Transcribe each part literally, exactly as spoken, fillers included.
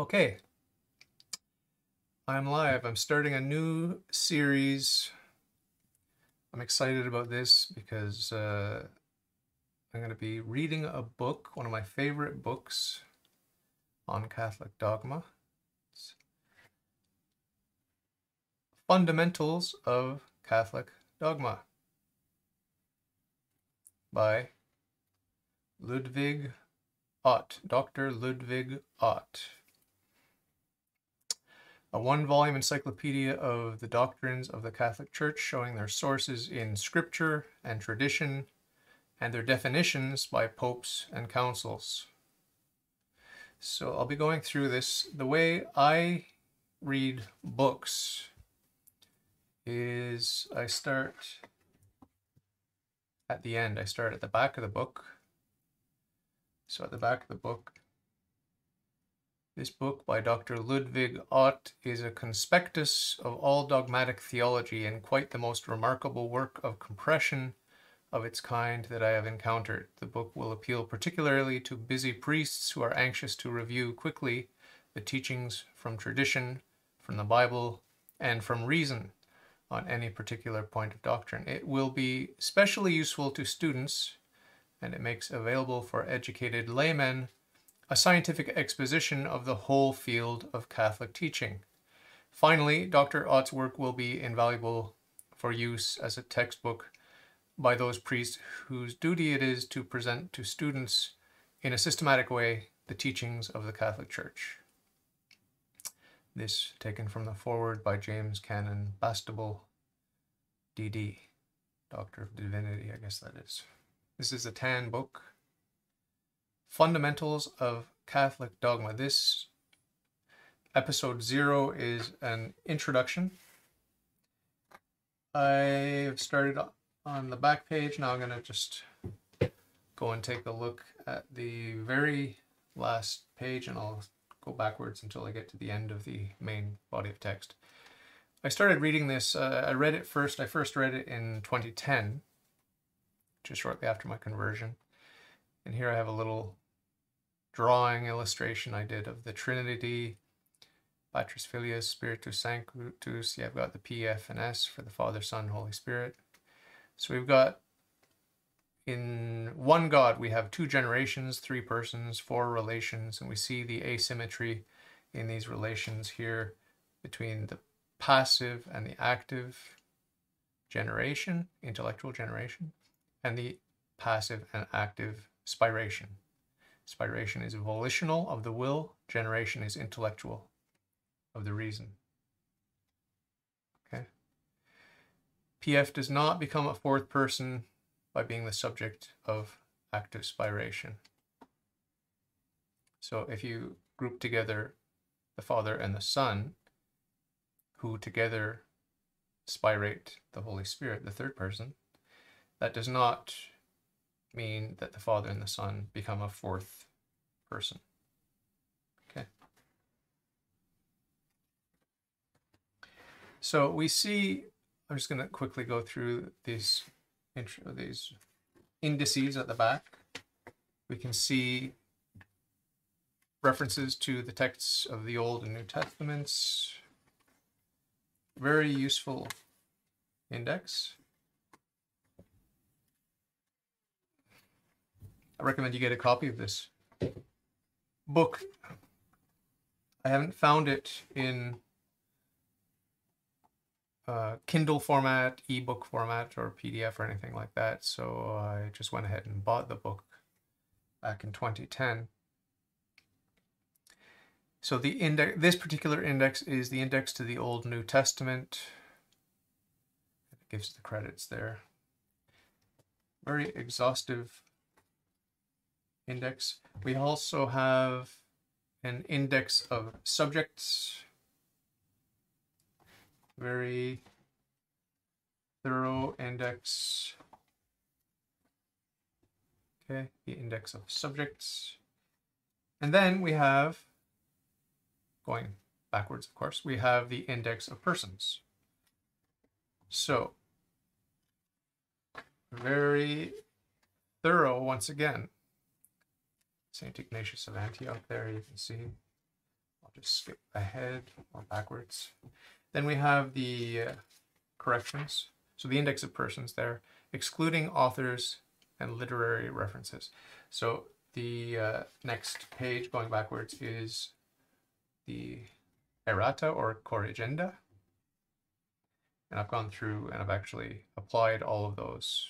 Okay, I'm live. I'm starting a new series. I'm excited about this because uh, I'm going to be reading a book, one of my favorite books on Catholic dogma. It's Fundamentals of Catholic Dogma by Ludwig Ott, Doctor Ludwig Ott. A one-volume encyclopedia of the doctrines of the Catholic Church, showing their sources in scripture and tradition, and their definitions by popes and councils. So I'll be going through this. The way I read books is I start at the end. I start at the back of the book. So at the back of the book, this book by Doctor Ludwig Ott is a conspectus of all dogmatic theology and quite the most remarkable work of compression of its kind that I have encountered. The book will appeal particularly to busy priests who are anxious to review quickly the teachings from tradition, from the Bible, and from reason on any particular point of doctrine. It will be especially useful to students, and it makes available for educated laymen a scientific exposition of the whole field of Catholic teaching. Finally, Doctor Ott's work will be invaluable for use as a textbook by those priests whose duty it is to present to students in a systematic way the teachings of the Catholic Church. This taken from the foreword by James Cannon Bastable, D D, Doctor of Divinity, I guess that is. This is a Tan book. Fundamentals of Catholic Dogma. This episode zero is an introduction. I've started on the back page. Now I'm going to just go and take a look at the very last page, and I'll go backwards until I get to the end of the main body of text. I started reading this. Uh, I read it first. I first read it in twenty ten, just shortly after my conversion. And here I have a little drawing illustration I did of the Trinity, Patris Filius, Spiritus Sanctus. Yeah, I've got the P, F, and S for the Father, Son, Holy Spirit. So we've got in one God, we have two generations, three persons, four relations, and we see the asymmetry in these relations here between the passive and the active generation, intellectual generation, and the passive and active spiration. Spiration is volitional, of the will. Generation is intellectual, of the reason. Okay. P F does not become a fourth person by being the subject of active spiration. So if you group together the Father and the Son, who together spirate the Holy Spirit, the third person, that does not mean that the Father and the Son become a fourth person. Okay. So we see, I'm just going to quickly go through these, these indices at the back. We can see references to the texts of the Old and New Testaments. Very useful index. I recommend you get a copy of this book. I haven't found it in uh, Kindle format, ebook format, or P D F or anything like that, so I just went ahead and bought the book back in twenty ten. So the index, this particular index is the index to the Old New Testament. It gives the credits there. Very exhaustive index. We also have an index of subjects, very thorough index. Okay, the index of subjects. And then we have, going backwards of course, we have the index of persons. So very thorough once again. Saint Ignatius of Antioch there, you can see I'll just skip ahead or backwards. Then we have the uh, corrections. So the index of persons there, excluding authors and literary references. So the uh, next page going backwards is the errata or corrigenda. And I've gone through and I've actually applied all of those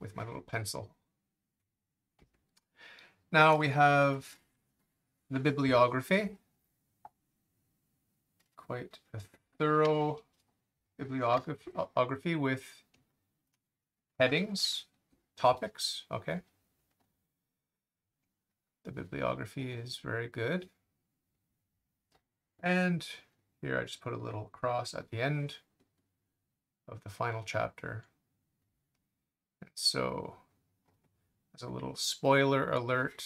with my little pencil. Now we have the bibliography. Quite a thorough bibliography with headings, topics, okay. The bibliography is very good. And here I just put a little cross at the end of the final chapter. And so as a little spoiler alert,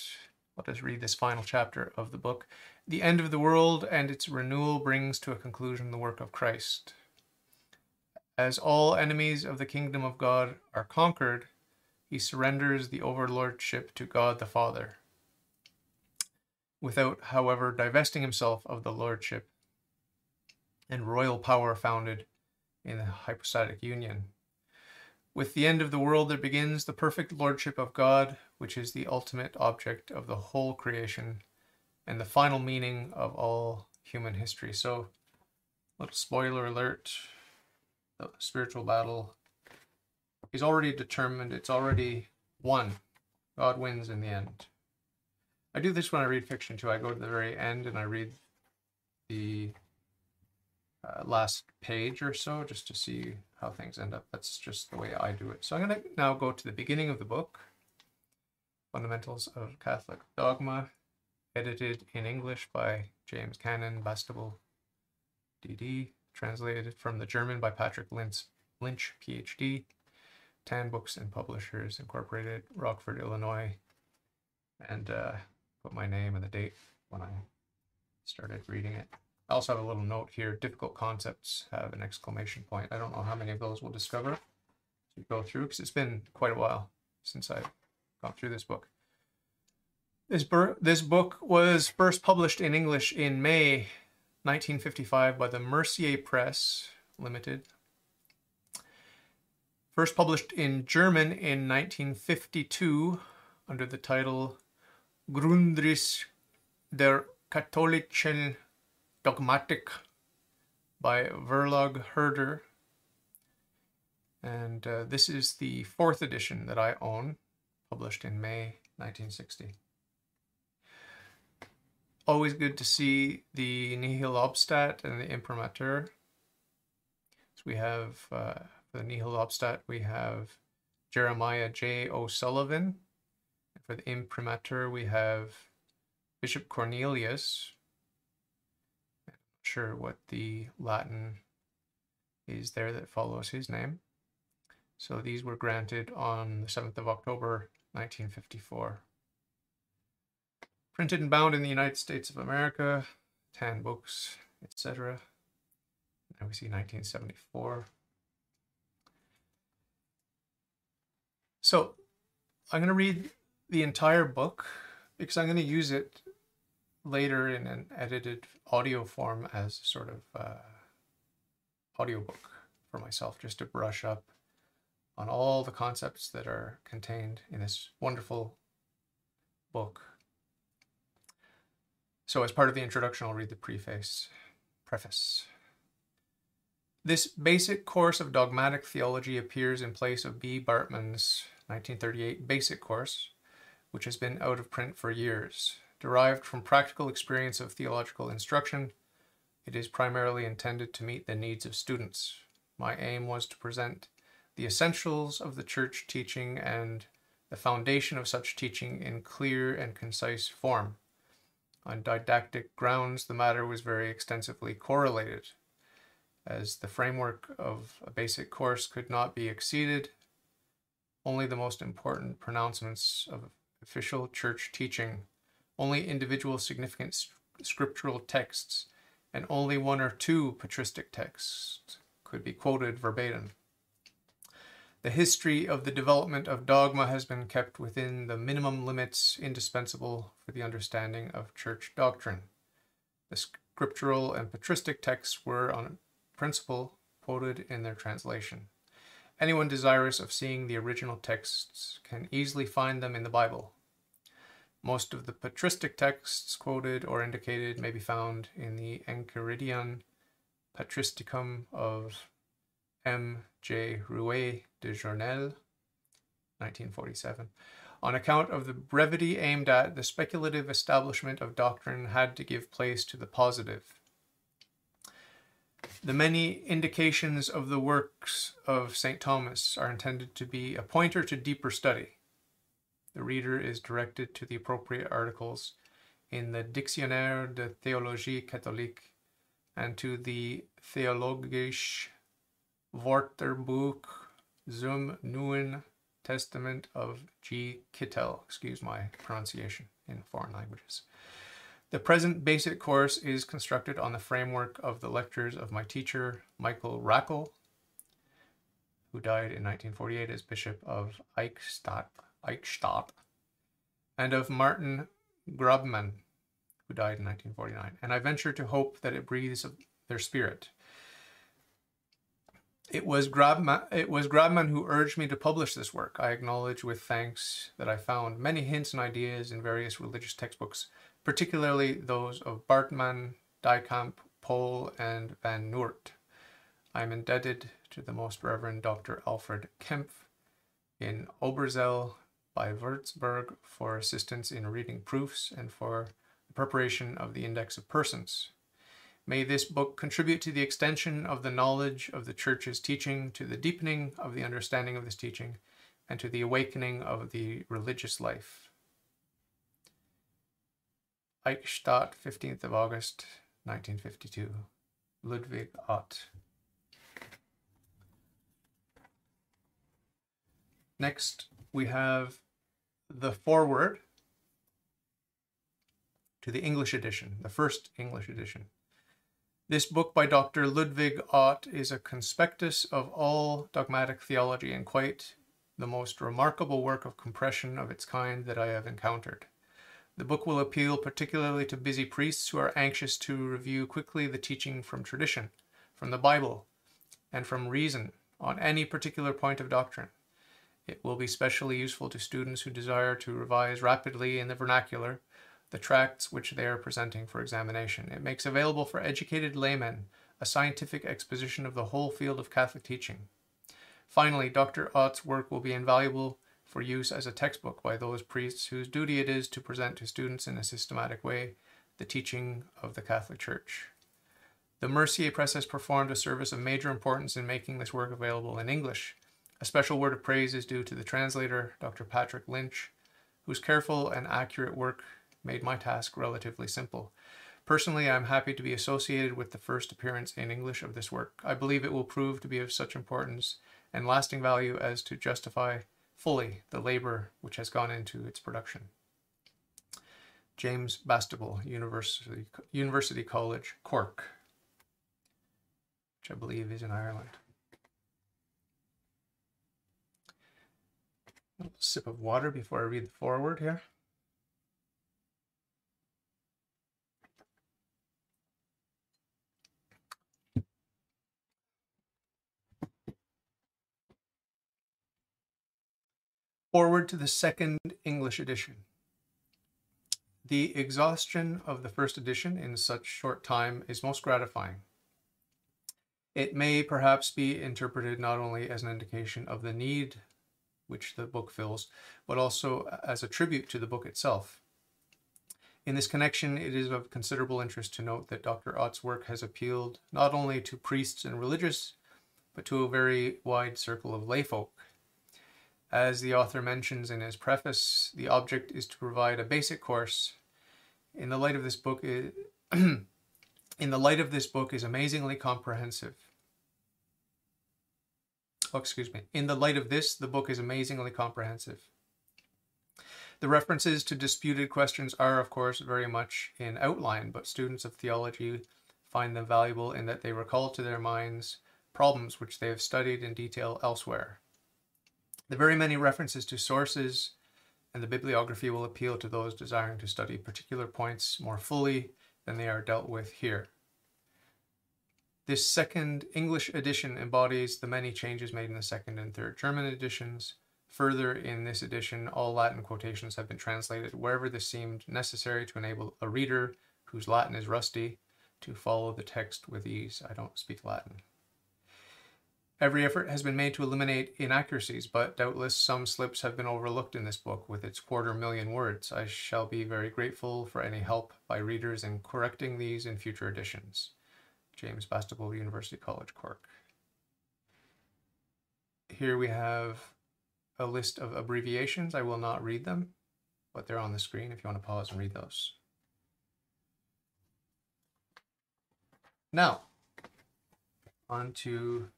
let us read this final chapter of the book. The end of the world and its renewal brings to a conclusion the work of Christ. As all enemies of the kingdom of God are conquered, he surrenders the overlordship to God the Father, without, however, divesting himself of the lordship and royal power founded in the hypostatic union. With the end of the world there begins the perfect lordship of God, which is the ultimate object of the whole creation and the final meaning of all human history. So, little spoiler alert, the spiritual battle is already determined, it's already won. God wins in the end. I do this when I read fiction too. I go to the very end and I read the Uh, last page or so, just to see how things end up. That's just the way I do it. So I'm going to now go to the beginning of the book, Fundamentals of Catholic Dogma, edited in English by James Cannon Bastable, D D, translated from the German by Patrick Lynch, Lynch P H D, Tan Books and Publishers Incorporated, Rockford, Illinois, and uh, put my name and the date when I started reading it. I also have a little note here, difficult concepts have an exclamation point. I don't know how many of those we'll discover as we go through, because it's been quite a while since I've gone through this book. This, this book was first published in English in May nineteen fifty-five by the Mercier Press, Limited. First published in German in nineteen fifty-two under the title Grundris der Katholischen Dogmatic by Verlag Herder, and uh, this is the fourth edition that I own, published in May nineteen sixty. Always good to see the Nihil Obstat and the Imprimatur. So we have, uh, for the Nihil Obstat, we have Jeremiah J O Sullivan. And for the Imprimatur, we have Bishop Cornelius. Sure what the Latin is there that follows his name. So these were granted on the seventh of October nineteen fifty-four. Printed and bound in the United States of America, Tan Books, et cetera. Now we see nineteen seventy-four. So I'm going to read the entire book because I'm going to use it later in an edited audio form as sort of uh, audiobook for myself, just to brush up on all the concepts that are contained in this wonderful book. So as part of the introduction, I'll read the preface. preface. This basic course of dogmatic theology appears in place of B. Bartmann's nineteen thirty-eight basic course, which has been out of print for years. Derived from practical experience of theological instruction, it is primarily intended to meet the needs of students. My aim was to present the essentials of the church teaching and the foundation of such teaching in clear and concise form. On didactic grounds, the matter was very extensively correlated. As the framework of a basic course could not be exceeded, only the most important pronouncements of official church teaching, only individual significant scriptural texts, and only one or two patristic texts could be quoted verbatim. the history of the development of dogma has been kept within the minimum limits indispensable for the understanding of church doctrine. The scriptural and patristic texts were, on principle, quoted in their translation. Anyone desirous of seeing the original texts can easily find them in the Bible. Most of the patristic texts quoted or indicated may be found in the Enchiridion Patristicum of M. J. Rouet de Journel, nineteen forty-seven. On account of the brevity aimed at, the speculative establishment of doctrine had to give place to the positive. The many indications of the works of Saint Thomas are intended to be a pointer to deeper study. The reader is directed to the appropriate articles in the Dictionnaire de Theologie Catholique and to the Theologische Wörterbuch zum Neuen Testament of G. Kittel, excuse my pronunciation in foreign languages. The present basic course is constructed on the framework of the lectures of my teacher, Michael Rackel, who died in nineteen forty-eight as Bishop of Eichstätt, Eichstätt, and of Martin Grabmann, who died in nineteen forty-nine, and I venture to hope that it breathes of their spirit. It was Grabmann, it was Grabmann who urged me to publish this work. I acknowledge with thanks that I found many hints and ideas in various religious textbooks, particularly those of Bartmann, Diekamp, Pohl, and Van Noort. I am indebted to the Most Reverend Doctor Alfred Kempf in Oberzell by Würzburg for assistance in reading proofs and for the preparation of the Index of Persons. May this book contribute to the extension of the knowledge of the Church's teaching, to the deepening of the understanding of this teaching, and to the awakening of the religious life. Eichstätt, fifteenth of August, nineteen fifty-two. Ludwig Ott. Next, we have the foreword to the English edition, the first English edition. This book by Doctor Ludwig Ott is a conspectus of all dogmatic theology and quite the most remarkable work of compression of its kind that I have encountered. The book will appeal particularly to busy priests who are anxious to review quickly the teaching from tradition, from the Bible, and from reason on any particular point of doctrine. It will be specially useful to students who desire to revise rapidly in the vernacular the tracts which they are presenting for examination. It makes available for educated laymen a scientific exposition of the whole field of Catholic teaching. Finally, Doctor Ott's work will be invaluable for use as a textbook by those priests whose duty it is to present to students in a systematic way the teaching of the Catholic Church. The Mercier Press has performed a service of major importance in making this work available in English. A special word of praise is due to the translator, Doctor Patrick Lynch, whose careful and accurate work made my task relatively simple. Personally, I am happy to be associated with the first appearance in English of this work. I believe it will prove to be of such importance and lasting value as to justify fully the labor which has gone into its production. James Bastable, University, University College Cork, which I believe is in Ireland. A little sip of water before I read the foreword here. Forward to the second English edition. The exhaustion of the first edition in such short time is most gratifying. It may perhaps be interpreted not only as an indication of the need which the book fills, but also as a tribute to the book itself. In this connection, it is of considerable interest to note that Doctor Ott's work has appealed not only to priests and religious, but to a very wide circle of layfolk. As the author mentions in his preface, the object is to provide a basic course. In the light of this book, is, in the light of this book is amazingly comprehensive. Oh, excuse me. In the light of this, the book is amazingly comprehensive. The references to disputed questions are, of course, very much in outline, but students of theology find them valuable in that they recall to their minds problems which they have studied in detail elsewhere. The very many references to sources and the bibliography will appeal to those desiring to study particular points more fully than they are dealt with here. This second English edition embodies the many changes made in the second and third German editions. Further, in this edition, all Latin quotations have been translated wherever this seemed necessary to enable a reader whose Latin is rusty to follow the text with ease. I don't speak Latin. Every effort has been made to eliminate inaccuracies, but doubtless some slips have been overlooked in this book with its quarter million words. I shall be very grateful for any help by readers in correcting these in future editions. James Bastable, University College Cork. Here we have a list of abbreviations. I will not read them, but they're on the screen if you want to pause and read those. Now, on to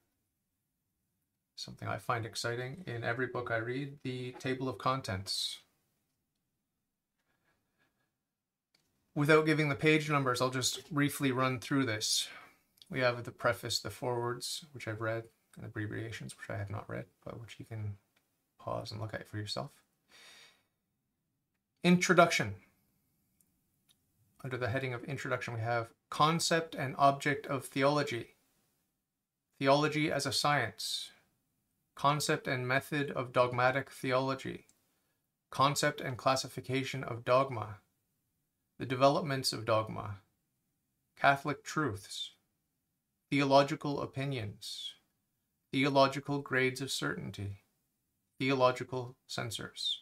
something I find exciting in every book I read, the table of contents. Without giving the page numbers, I'll just briefly run through this. We have the preface, the forewords, which I've read, and abbreviations, which I have not read, but which you can pause and look at for yourself. Introduction. Under the heading of introduction, we have concept and object of theology. Theology as a science. Concept and method of dogmatic theology. Concept and classification of dogma. The developments of dogma. Catholic truths. Theological opinions. Theological grades of certainty. Theological censors.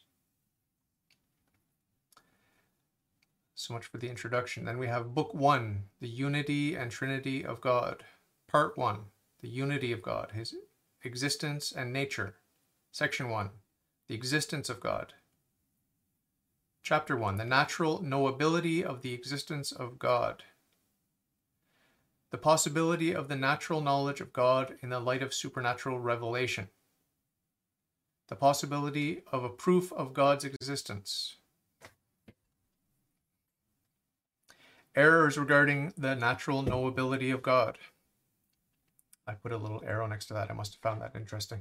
So much for the introduction. Then we have Book One, The Unity and Trinity of God. Part One, The Unity of God, His Existence and Nature. Section One, The Existence of God. Chapter One, The Natural Knowability of the Existence of God. The Possibility of the Natural Knowledge of God in the Light of Supernatural Revelation. The Possibility of a Proof of God's Existence. Errors regarding the natural knowability of God. I put a little arrow next to that. I must have found that interesting.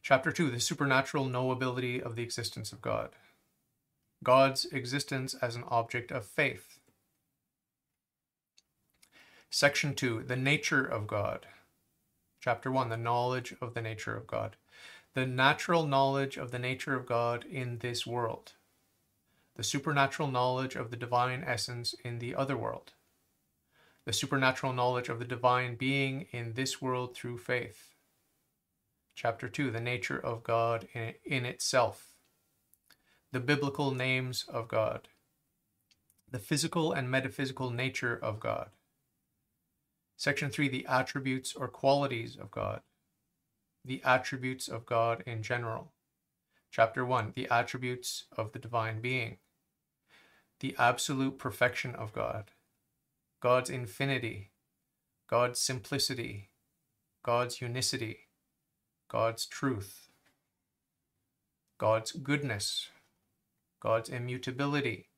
Chapter two, the supernatural knowability of the existence of God. God's existence as an object of faith. Section two, the nature of God. Chapter one, the knowledge of the nature of God. The natural knowledge of the nature of God in this world. The supernatural knowledge of the divine essence in the other world. The supernatural knowledge of the divine being in this world through faith. Chapter two, the nature of God in, in itself. The biblical names of God. The physical and metaphysical nature of God. Section three, the attributes or qualities of God. The attributes of God in general. Chapter one, the attributes of the divine being, the absolute perfection of God, God's infinity, God's simplicity, God's unicity, God's truth, God's goodness, God's immutability,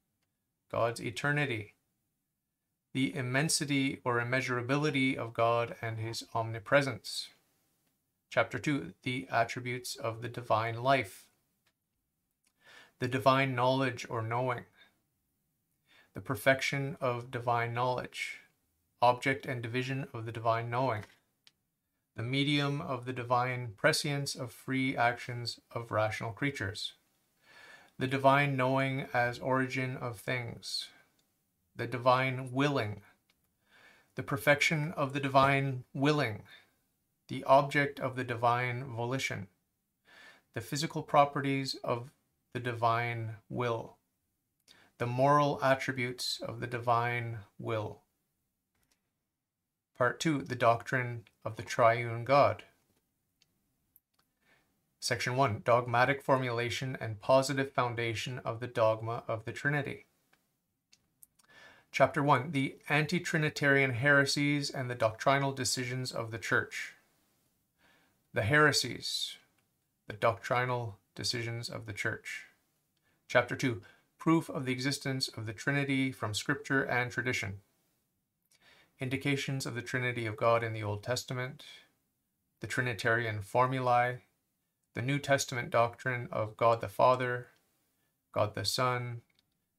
God's eternity, the immensity or immeasurability of God and his omnipresence. Chapter two, the attributes of the divine life. The divine knowledge or knowing, the perfection of divine knowledge, object and division of the divine knowing, the medium of the divine prescience of free actions of rational creatures, the divine knowing as origin of things, the divine willing, the perfection of the divine willing, the object of the divine volition, the physical properties of the divine will, the moral attributes of the divine will. Part two, the doctrine of the triune God. Section one, dogmatic formulation and positive foundation of the dogma of the Trinity. Chapter one, the anti-Trinitarian heresies and the doctrinal decisions of the Church. The heresies, the doctrinal decisions of the Church. Chapter two, proof of the existence of the Trinity from Scripture and tradition. Indications of the Trinity of God in the Old Testament. the Trinitarian formulae, the New Testament doctrine of God the Father, God the Son,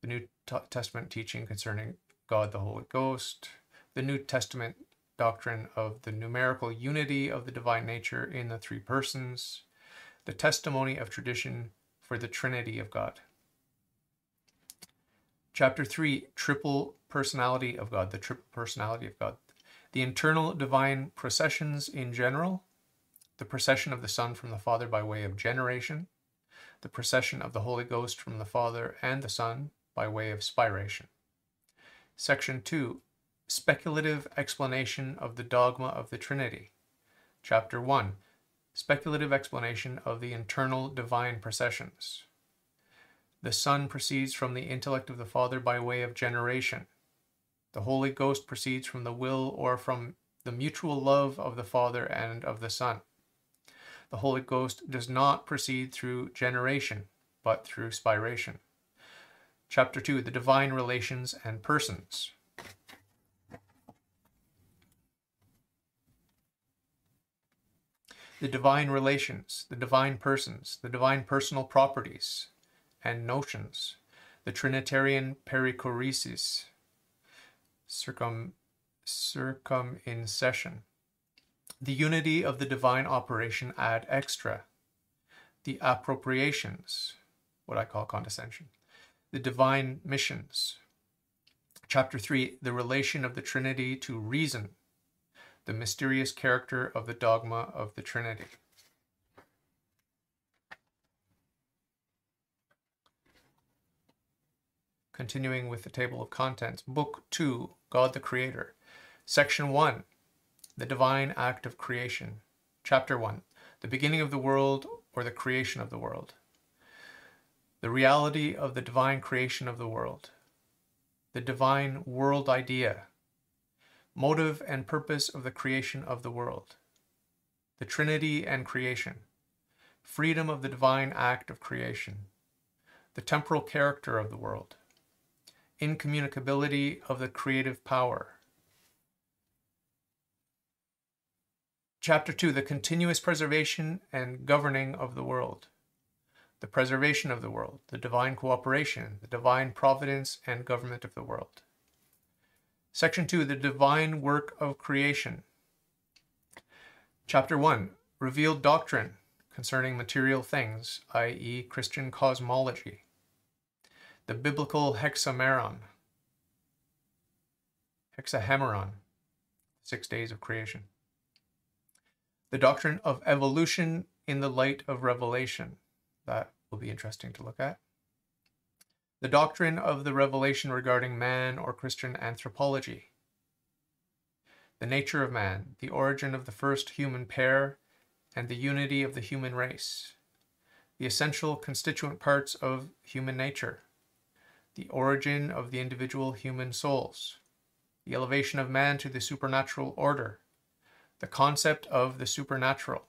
the New Testament teaching concerning God the Holy Ghost, the New Testament doctrine of the numerical unity of the divine nature in the three persons, the testimony of tradition for the Trinity of God. Chapter three, Triple Personality of God, the Triple Personality of God. The internal divine processions in general, the procession of the Son from the Father by way of generation, the procession of the Holy Ghost from the Father and the Son by way of spiration. Section two, Speculative Explanation of the Dogma of the Trinity. Chapter one, Speculative Explanation of the Internal Divine Processions. The Son proceeds from the intellect of the Father by way of generation. The Holy Ghost proceeds from the will or from the mutual love of the Father and of the Son. The Holy Ghost does not proceed through generation, but through spiration. Chapter two, the Divine Relations and Persons. The divine relations, the divine persons, the divine personal properties and notions, the Trinitarian perichoresis, circum, circumcision, the unity of the divine operation ad extra, the appropriations, what I call condescension, the divine missions. Chapter three, the relation of the Trinity to reason, the mysterious character of the dogma of the Trinity. Continuing with the table of contents, Book two, God the Creator. Section one, the Divine Act of Creation. Chapter one, the beginning of the world or the creation of the world. The reality of the divine creation of the world. The divine world idea. Motive and purpose of the creation of the world. The Trinity and creation. Freedom of the divine act of creation. The temporal character of the world. Incommunicability of the creative power. Chapter two, the continuous preservation and governing of the world, the preservation of the world, the divine cooperation, the divine providence and government of the world. Section two, the divine work of creation. Chapter one, revealed doctrine concerning material things, that is. Christian cosmology. The biblical hexameron, hexahameron, six days of creation. The doctrine of evolution in the light of revelation. That will be interesting to look at. The doctrine of the revelation regarding man or Christian anthropology. The nature of man, the origin of the first human pair, and the unity of the human race. The essential constituent parts of human nature. The origin of the individual human souls, the elevation of man to the supernatural order, the concept of the supernatural,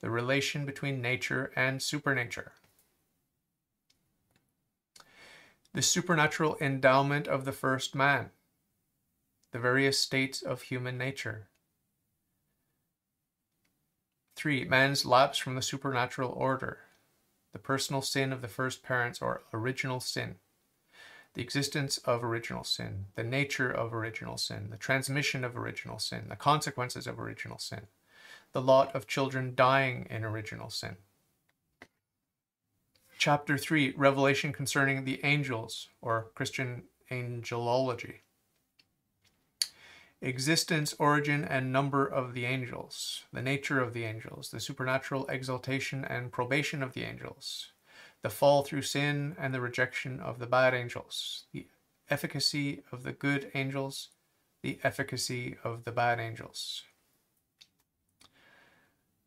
the relation between nature and supernature, the supernatural endowment of the first man, the various states of human nature. Three, man's lapse from the supernatural order. The personal sin of the first parents or original sin, the existence of original sin, the nature of original sin, the transmission of original sin, the consequences of original sin, the lot of children dying in original sin. Chapter three, revelation concerning the angels or Christian angelology, existence, origin, and number of the angels, the nature of the angels, the supernatural exaltation and probation of the angels, the fall through sin and the rejection of the bad angels, the efficacy of the good angels, the efficacy of the bad angels.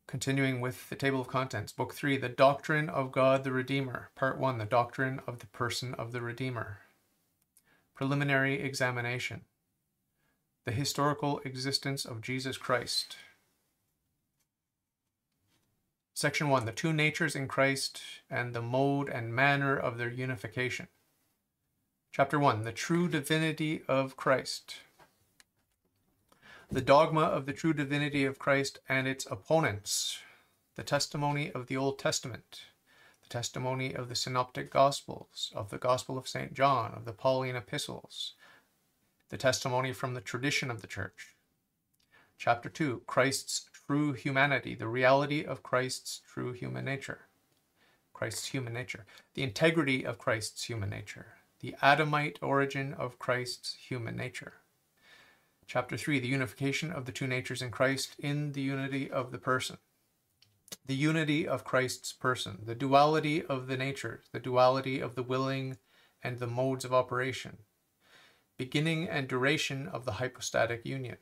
Continuing with the table of contents, Book three, the Doctrine of God the Redeemer, Part one, the Doctrine of the Person of the Redeemer. Preliminary Examination. The historical existence of Jesus Christ. Section one, the two natures in Christ and the mode and manner of their unification. Chapter one, the true divinity of Christ. The Dogma of the True Divinity of Christ and Its Opponents, The Testimony of the Old Testament, The Testimony of the Synoptic Gospels, of the Gospel of Saint John, of the Pauline Epistles, The Testimony from the Tradition of the Church. Chapter two, Christ's True Humanity, The Reality of Christ's True Human Nature, Christ's Human Nature, The Integrity of Christ's Human Nature, The Adamite Origin of Christ's Human Nature. Chapter three, the unification of the two natures in Christ in the unity of the person. The unity of Christ's person, the duality of the natures, the duality of the willing and the modes of operation, beginning and duration of the hypostatic union.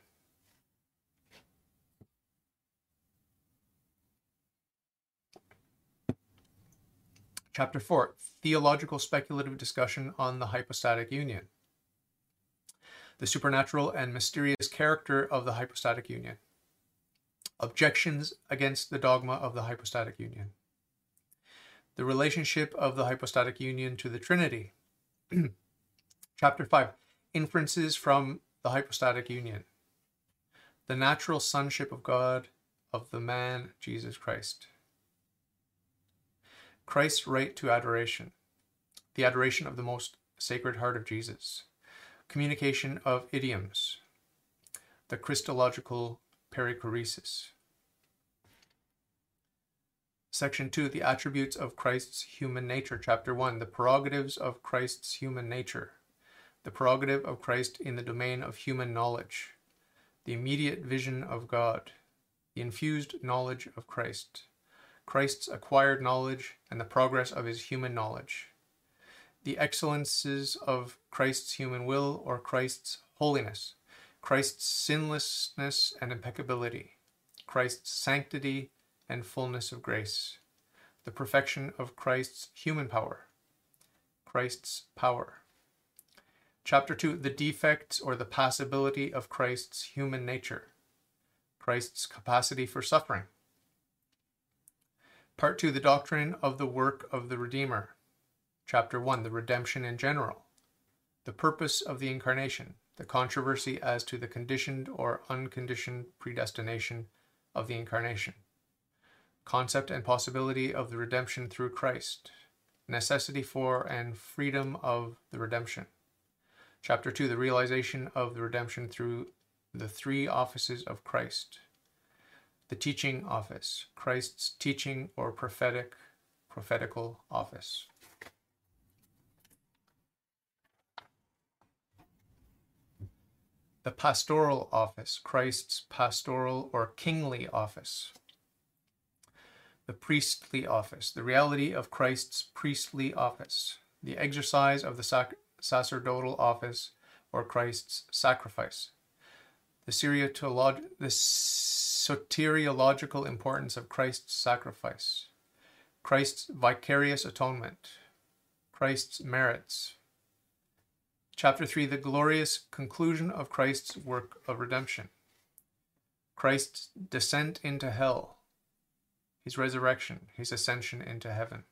Chapter four, theological speculative discussion on the hypostatic union. The supernatural and mysterious character of the hypostatic union. Objections against the dogma of the hypostatic union. The relationship of the hypostatic union to the Trinity. Chapter five. Inferences from the hypostatic union. The natural sonship of God, of the man Jesus Christ. Christ's right to adoration. The adoration of the most sacred heart of Jesus. Communication of idioms, the Christological perichoresis. Section two, the attributes of Christ's human nature. Chapter one, the prerogatives of Christ's human nature, the prerogative of Christ in the domain of human knowledge, the immediate vision of God, the infused knowledge of Christ, Christ's acquired knowledge and the progress of his human knowledge. The excellences of Christ's human will or Christ's holiness, Christ's sinlessness and impeccability, Christ's sanctity and fullness of grace, the perfection of Christ's human power, Christ's power. Chapter two, the defects or the passibility of Christ's human nature, Christ's capacity for suffering. Part two, the doctrine of the work of the Redeemer. Chapter one, the redemption in general, the purpose of the incarnation, the controversy as to the conditioned or unconditioned predestination of the incarnation, concept and possibility of the redemption through Christ, necessity for and freedom of the redemption. Chapter two, the realization of the redemption through the three offices of Christ, the teaching office, Christ's teaching or prophetic, prophetical office. The pastoral office, Christ's pastoral or kingly office. The priestly office, the reality of Christ's priestly office. The exercise of the sac sacerdotal office or Christ's sacrifice. The, the soteriological importance of Christ's sacrifice. Christ's vicarious atonement. Christ's merits. Chapter three, the glorious conclusion of Christ's work of redemption. Christ's descent into hell, his resurrection, his ascension into heaven.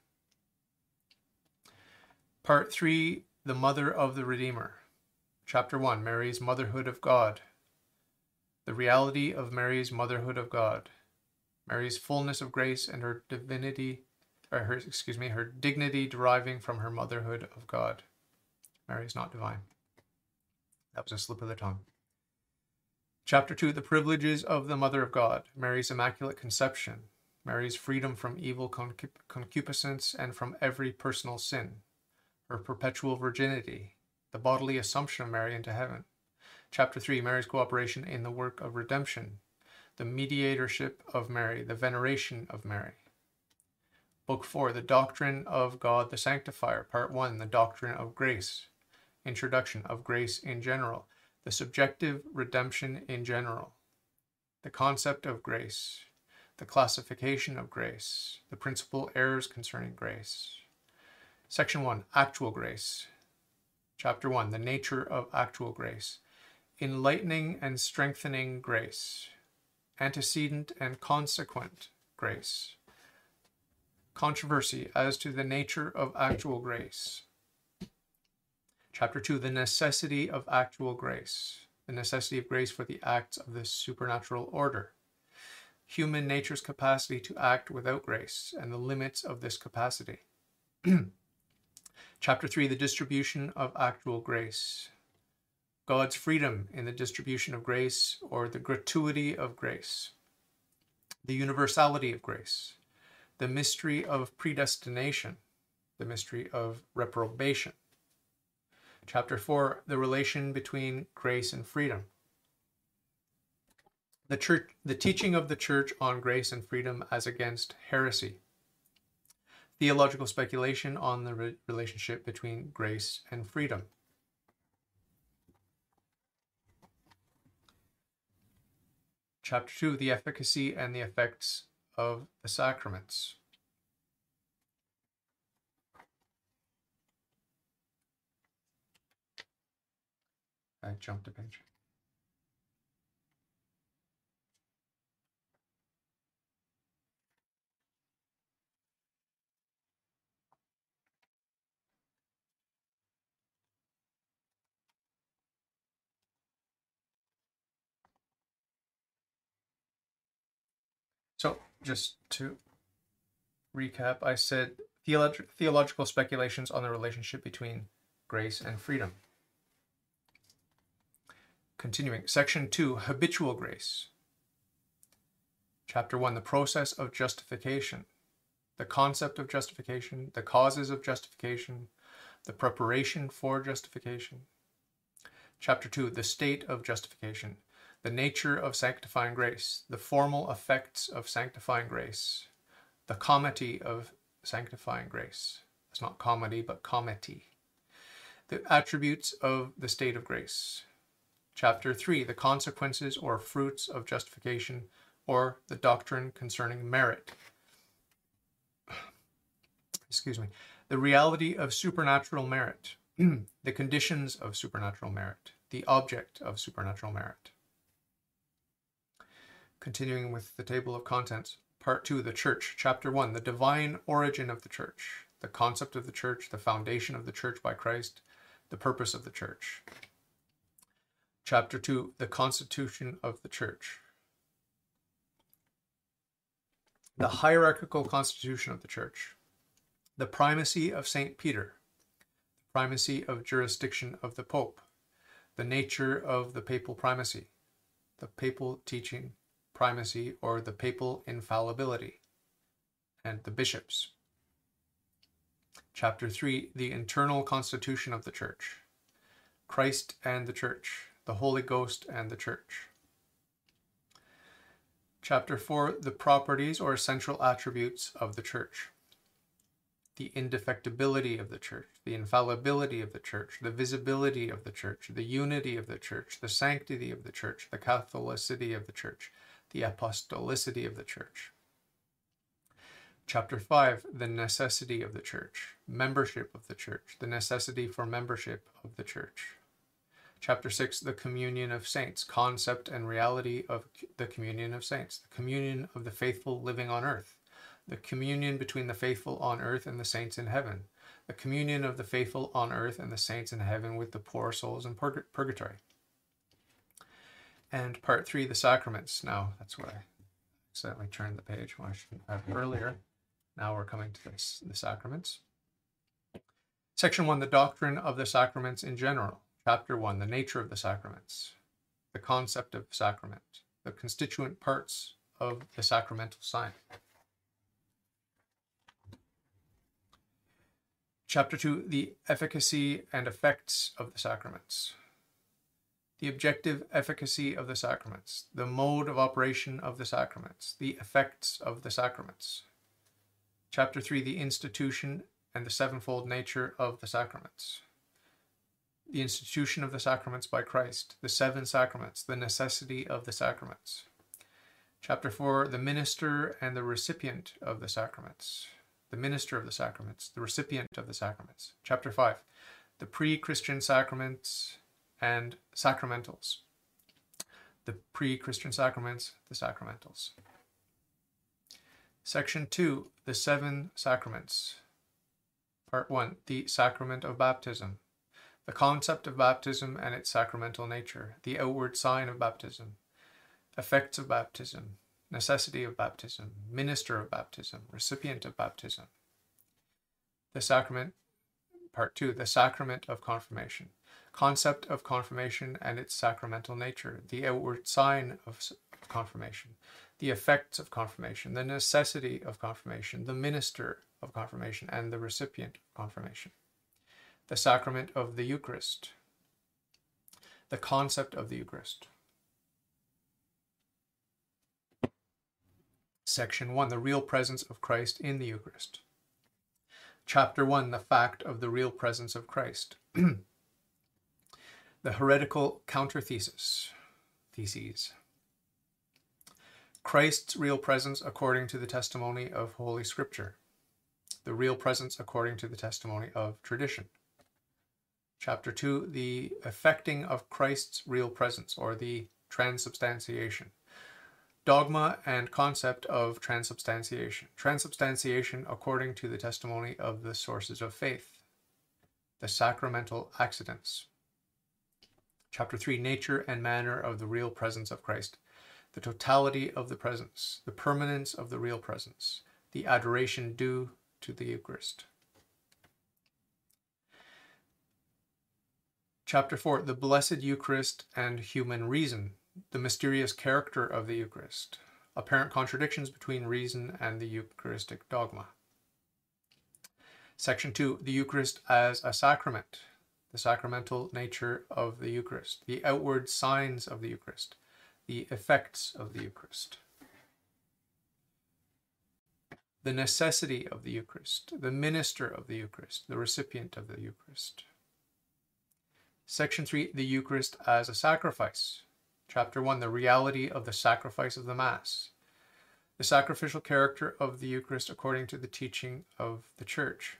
Part three, the mother of the Redeemer. Chapter one, Mary's motherhood of God. The reality of Mary's motherhood of God. Mary's fullness of grace and her divinity, or her, excuse me, her dignity deriving from her motherhood of God. Mary is not divine. That was a slip of the tongue. Chapter two, the privileges of the Mother of God, Mary's immaculate conception, Mary's freedom from evil concupiscence and from every personal sin, her perpetual virginity, the bodily assumption of Mary into heaven. Chapter three, Mary's cooperation in the work of redemption, the mediatorship of Mary, the veneration of Mary. Book four, the doctrine of God the Sanctifier. Part one, the doctrine of grace. Introduction of grace in general, the subjective redemption in general, the concept of grace, the classification of grace, the principal errors concerning grace. Section one, actual grace. Chapter one, the nature of actual grace, enlightening and strengthening grace, antecedent and consequent grace, controversy as to the nature of actual grace. Chapter two, the necessity of actual grace, the necessity of grace for the acts of this supernatural order, human nature's capacity to act without grace, and the limits of this capacity. Chapter three, the distribution of actual grace. God's freedom in the distribution of grace, or the gratuity of grace. The universality of grace. The mystery of predestination. The mystery of reprobation. Chapter four, the relation between grace and freedom. The church, the teaching of the church on grace and freedom as against heresy. Theological speculation on the re relationship between grace and freedom. Chapter two, the efficacy and the effects of the sacraments. I jumped a page. So just to recap, I said theolog- theological speculations on the relationship between grace and freedom. Continuing, Section two, Habitual Grace. Chapter one, the process of justification, the concept of justification, the causes of justification, the preparation for justification. Chapter two, the state of justification, the nature of sanctifying grace, the formal effects of sanctifying grace, the comity of sanctifying grace. That's not comedy, but comity. The attributes of the state of grace. Chapter three, the consequences or fruits of justification, or the doctrine concerning merit. Excuse me. The reality of supernatural merit, the conditions of supernatural merit, the object of supernatural merit. Continuing with the table of contents, part two, the church. Chapter one, the divine origin of the church, the concept of the church, the foundation of the church by Christ, the purpose of the church. Chapter two, the constitution of the church. The hierarchical constitution of the church. The primacy of Saint Peter. The primacy of jurisdiction of the Pope. The nature of the papal primacy. The papal teaching primacy, or the papal infallibility. And the bishops. Chapter three, the internal constitution of the church. Christ and the church. The Holy Ghost and the Church. Chapter four, the properties or essential attributes of the Church. The indefectibility of the Church, the infallibility of the Church, the visibility of the Church, the unity of the Church, the sanctity of the Church, the Catholicity of the Church, the apostolicity of the Church. Chapter five, the necessity of the Church, membership of the Church, the necessity for membership of the Church. Chapter six, the communion of saints, concept and reality of the communion of saints, the communion of the faithful living on earth, the communion between the faithful on earth and the saints in heaven, the communion of the faithful on earth and the saints in heaven with the poor souls in purg purgatory. And part three, the sacraments. Now, that's what I accidentally turned the page when I should have earlier. Now we're coming to this, the sacraments. Section one, the doctrine of the sacraments in general. Chapter one, the nature of the sacraments, the concept of sacrament, the constituent parts of the sacramental sign. Chapter two, the efficacy and effects of the sacraments, the objective efficacy of the sacraments, the mode of operation of the sacraments, the effects of the sacraments. Chapter three, the institution and the sevenfold nature of the sacraments. The institution of the sacraments by Christ, the seven sacraments, the necessity of the sacraments. Chapter four, the minister and the recipient of the sacraments, the minister of the sacraments, the recipient of the sacraments. Chapter five, the pre-Christian sacraments and sacramentals, the pre-Christian sacraments, the sacramentals. Section two, the seven sacraments. Part one, the sacrament of baptism, the concept of baptism and its sacramental nature, the outward sign of baptism, effects of baptism, necessity of baptism, minister of baptism, recipient of baptism. The sacrament, part two, the sacrament of confirmation, concept of confirmation and its sacramental nature, the outward sign of confirmation, the effects of confirmation, the necessity of confirmation, the minister of confirmation, and the recipient of confirmation. The sacrament of the Eucharist, the concept of the Eucharist. Section one, the real presence of Christ in the Eucharist. Chapter one, the fact of the real presence of Christ. The heretical counterthesis, theses. Christ's real presence according to the testimony of Holy Scripture. The real presence according to the testimony of tradition. Chapter two, the effecting of Christ's real presence, or the transubstantiation. Dogma and concept of transubstantiation. Transubstantiation according to the testimony of the sources of faith. The sacramental accidents. Chapter three, nature and manner of the real presence of Christ. The totality of the presence. The permanence of the real presence. The adoration due to the Eucharist. Chapter four, the Blessed Eucharist and human reason. The mysterious character of the Eucharist. Apparent contradictions between reason and the Eucharistic dogma. Section two, the Eucharist as a sacrament. The sacramental nature of the Eucharist. The outward signs of the Eucharist. The effects of the Eucharist. The necessity of the Eucharist. The minister of the Eucharist. The recipient of the Eucharist. Section three, the Eucharist as a sacrifice. Chapter one, the reality of the sacrifice of the Mass. The sacrificial character of the Eucharist according to the teaching of the Church.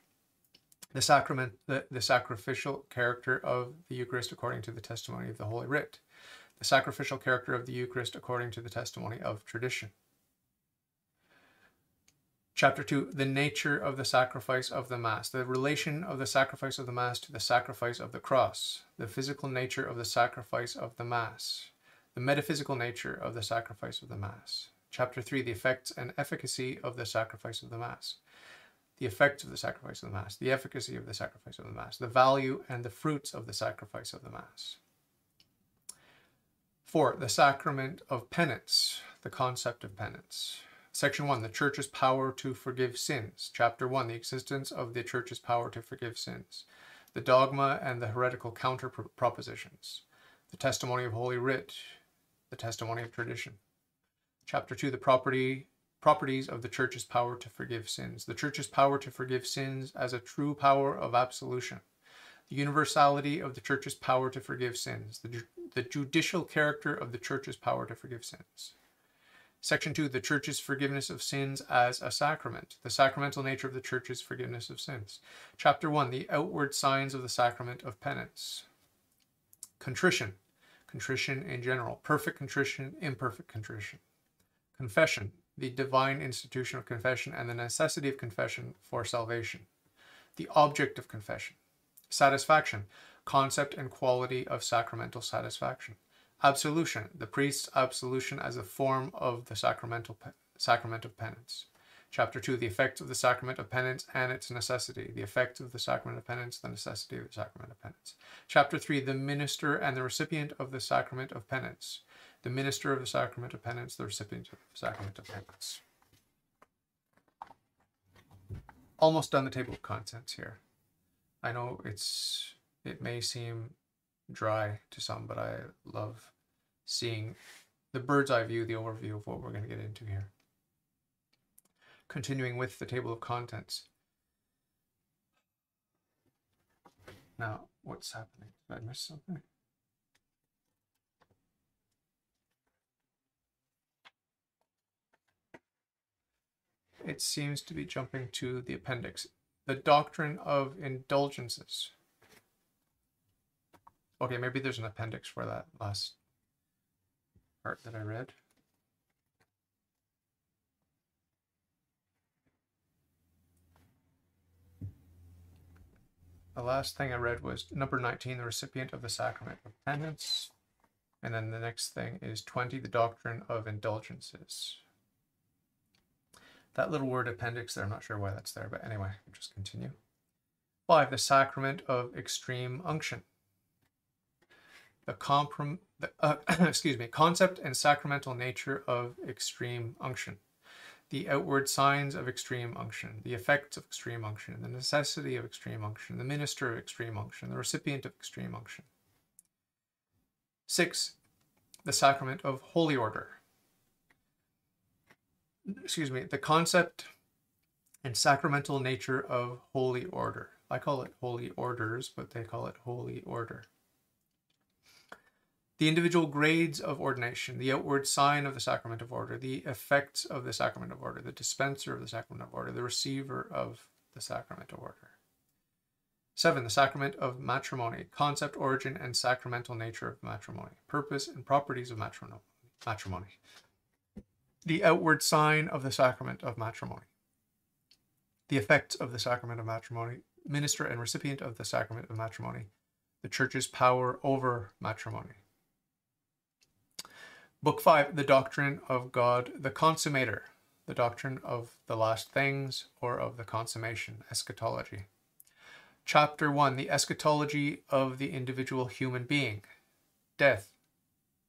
The sacrament, the, the sacrificial character of the Eucharist according to the testimony of the Holy Writ. The sacrificial character of the Eucharist according to the testimony of tradition. Chapter two, the nature of the sacrifice of the Mass, the relation of the sacrifice of the Mass to the sacrifice of the cross, the physical nature of the sacrifice of the Mass. The metaphysical nature of the sacrifice of the Mass. Chapter three, the effects and efficacy of the sacrifice of the Mass. The effects of the sacrifice of the Mass. The efficacy of the sacrifice of the Mass. The value and the fruits of the sacrifice of the Mass. four. The sacrament of penance. The concept of penance. Section one, the Church's power to forgive sins. Chapter one, the existence of the Church's power to forgive sins. The dogma and the heretical counter propositions. The testimony of Holy Writ. The testimony of tradition. Chapter two, the property, properties of the Church's power to forgive sins. The Church's power to forgive sins as a true power of absolution. The universality of the Church's power to forgive sins. The, ju the judicial character of the Church's power to forgive sins. Section two, the Church's forgiveness of sins as a sacrament. The sacramental nature of the Church's forgiveness of sins. Chapter one, the outward signs of the sacrament of penance. Contrition. Contrition in general, perfect contrition, imperfect contrition. Confession, the divine institution of confession and the necessity of confession for salvation. The object of confession. Satisfaction, concept and quality of sacramental satisfaction. Absolution, the priest's absolution as a form of the sacramental sacrament of penance. Chapter two, the effects of the sacrament of penance and its necessity. The effects of the sacrament of penance, the necessity of the sacrament of penance. Chapter three, the minister and the recipient of the sacrament of penance. The minister of the sacrament of penance, the recipient of the sacrament of penance. Almost done the table of contents here. I know it's it may seem dry to some, but I love seeing the bird's eye view, the overview of what we're going to get into here. Continuing with the table of contents. Now, what's happening? Did I miss something? It seems to be jumping to the appendix. The doctrine of indulgences. Okay, maybe there's an appendix for that last part that I read. The last thing I read was number nineteen, the recipient of the sacrament of penance. And then the next thing is twenty, the doctrine of indulgences. That little word appendix there, I'm not sure why that's there, but anyway, I'll just continue. five, the sacrament of extreme unction. The, comprom the uh, excuse me, concept and sacramental nature of extreme unction. The outward signs of extreme unction, the effects of extreme unction, the necessity of extreme unction, the minister of extreme unction, the recipient of extreme unction. six. The sacrament of holy order. Excuse me, the concept and sacramental nature of holy order. I call it holy orders, but they call it holy order. The individual grades of ordination, the outward sign of the sacrament of order, the effects of the sacrament of order, the dispenser of the sacrament of order, the receiver of the sacrament of order. seven. The sacrament of matrimony, concept, origin, and sacramental nature of matrimony, purpose and properties of matrimony, the outward sign of the sacrament of matrimony, the effects of the sacrament of matrimony, minister and recipient of the sacrament of matrimony, the church's power over matrimony. Book five, the doctrine of God, the consummator, the doctrine of the last things or of the consummation, eschatology. Chapter one, the eschatology of the individual human being, death,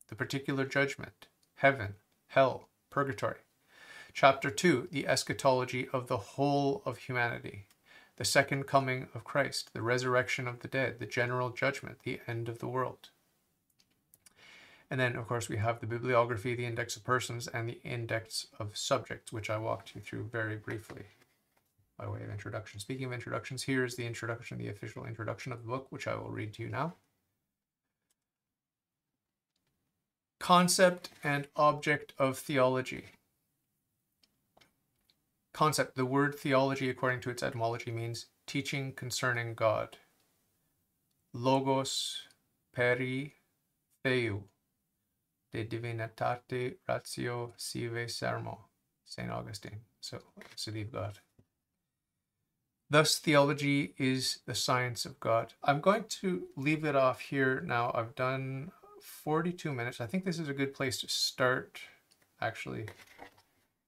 the particular judgment, heaven, hell, purgatory. Chapter two, the eschatology of the whole of humanity, the second coming of Christ, the resurrection of the dead, the general judgment, the end of the world. And then, of course, we have the bibliography, the index of persons, and the index of subjects, which I walked you through very briefly by way of introduction. Speaking of introductions, here is the introduction, the official introduction of the book, which I will read to you now. Concept and object of theology. Concept. The word theology, according to its etymology, means teaching concerning God. Logos peri theou. De divinitate ratio sive sermo, Saint Augustine, so city of God. Thus, theology is the science of God. I'm going to leave it off here now. I've done forty-two minutes. I think this is a good place to start, actually,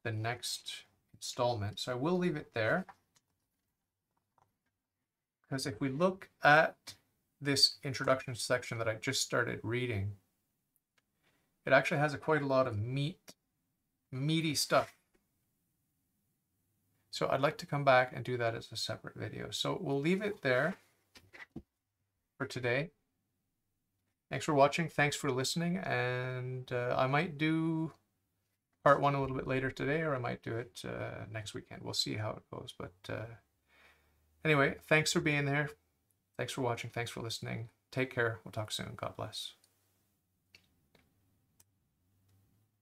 the next installment. So I will leave it there. Because if we look at this introduction section that I just started reading, it actually has a quite a lot of meat, meaty stuff. So I'd like to come back and do that as a separate video. So we'll leave it there for today. Thanks for watching. Thanks for listening. And uh, I might do part one a little bit later today, or I might do it uh, next weekend. We'll see how it goes. But uh, anyway, thanks for being there. Thanks for watching. Thanks for listening. Take care. We'll talk soon. God bless.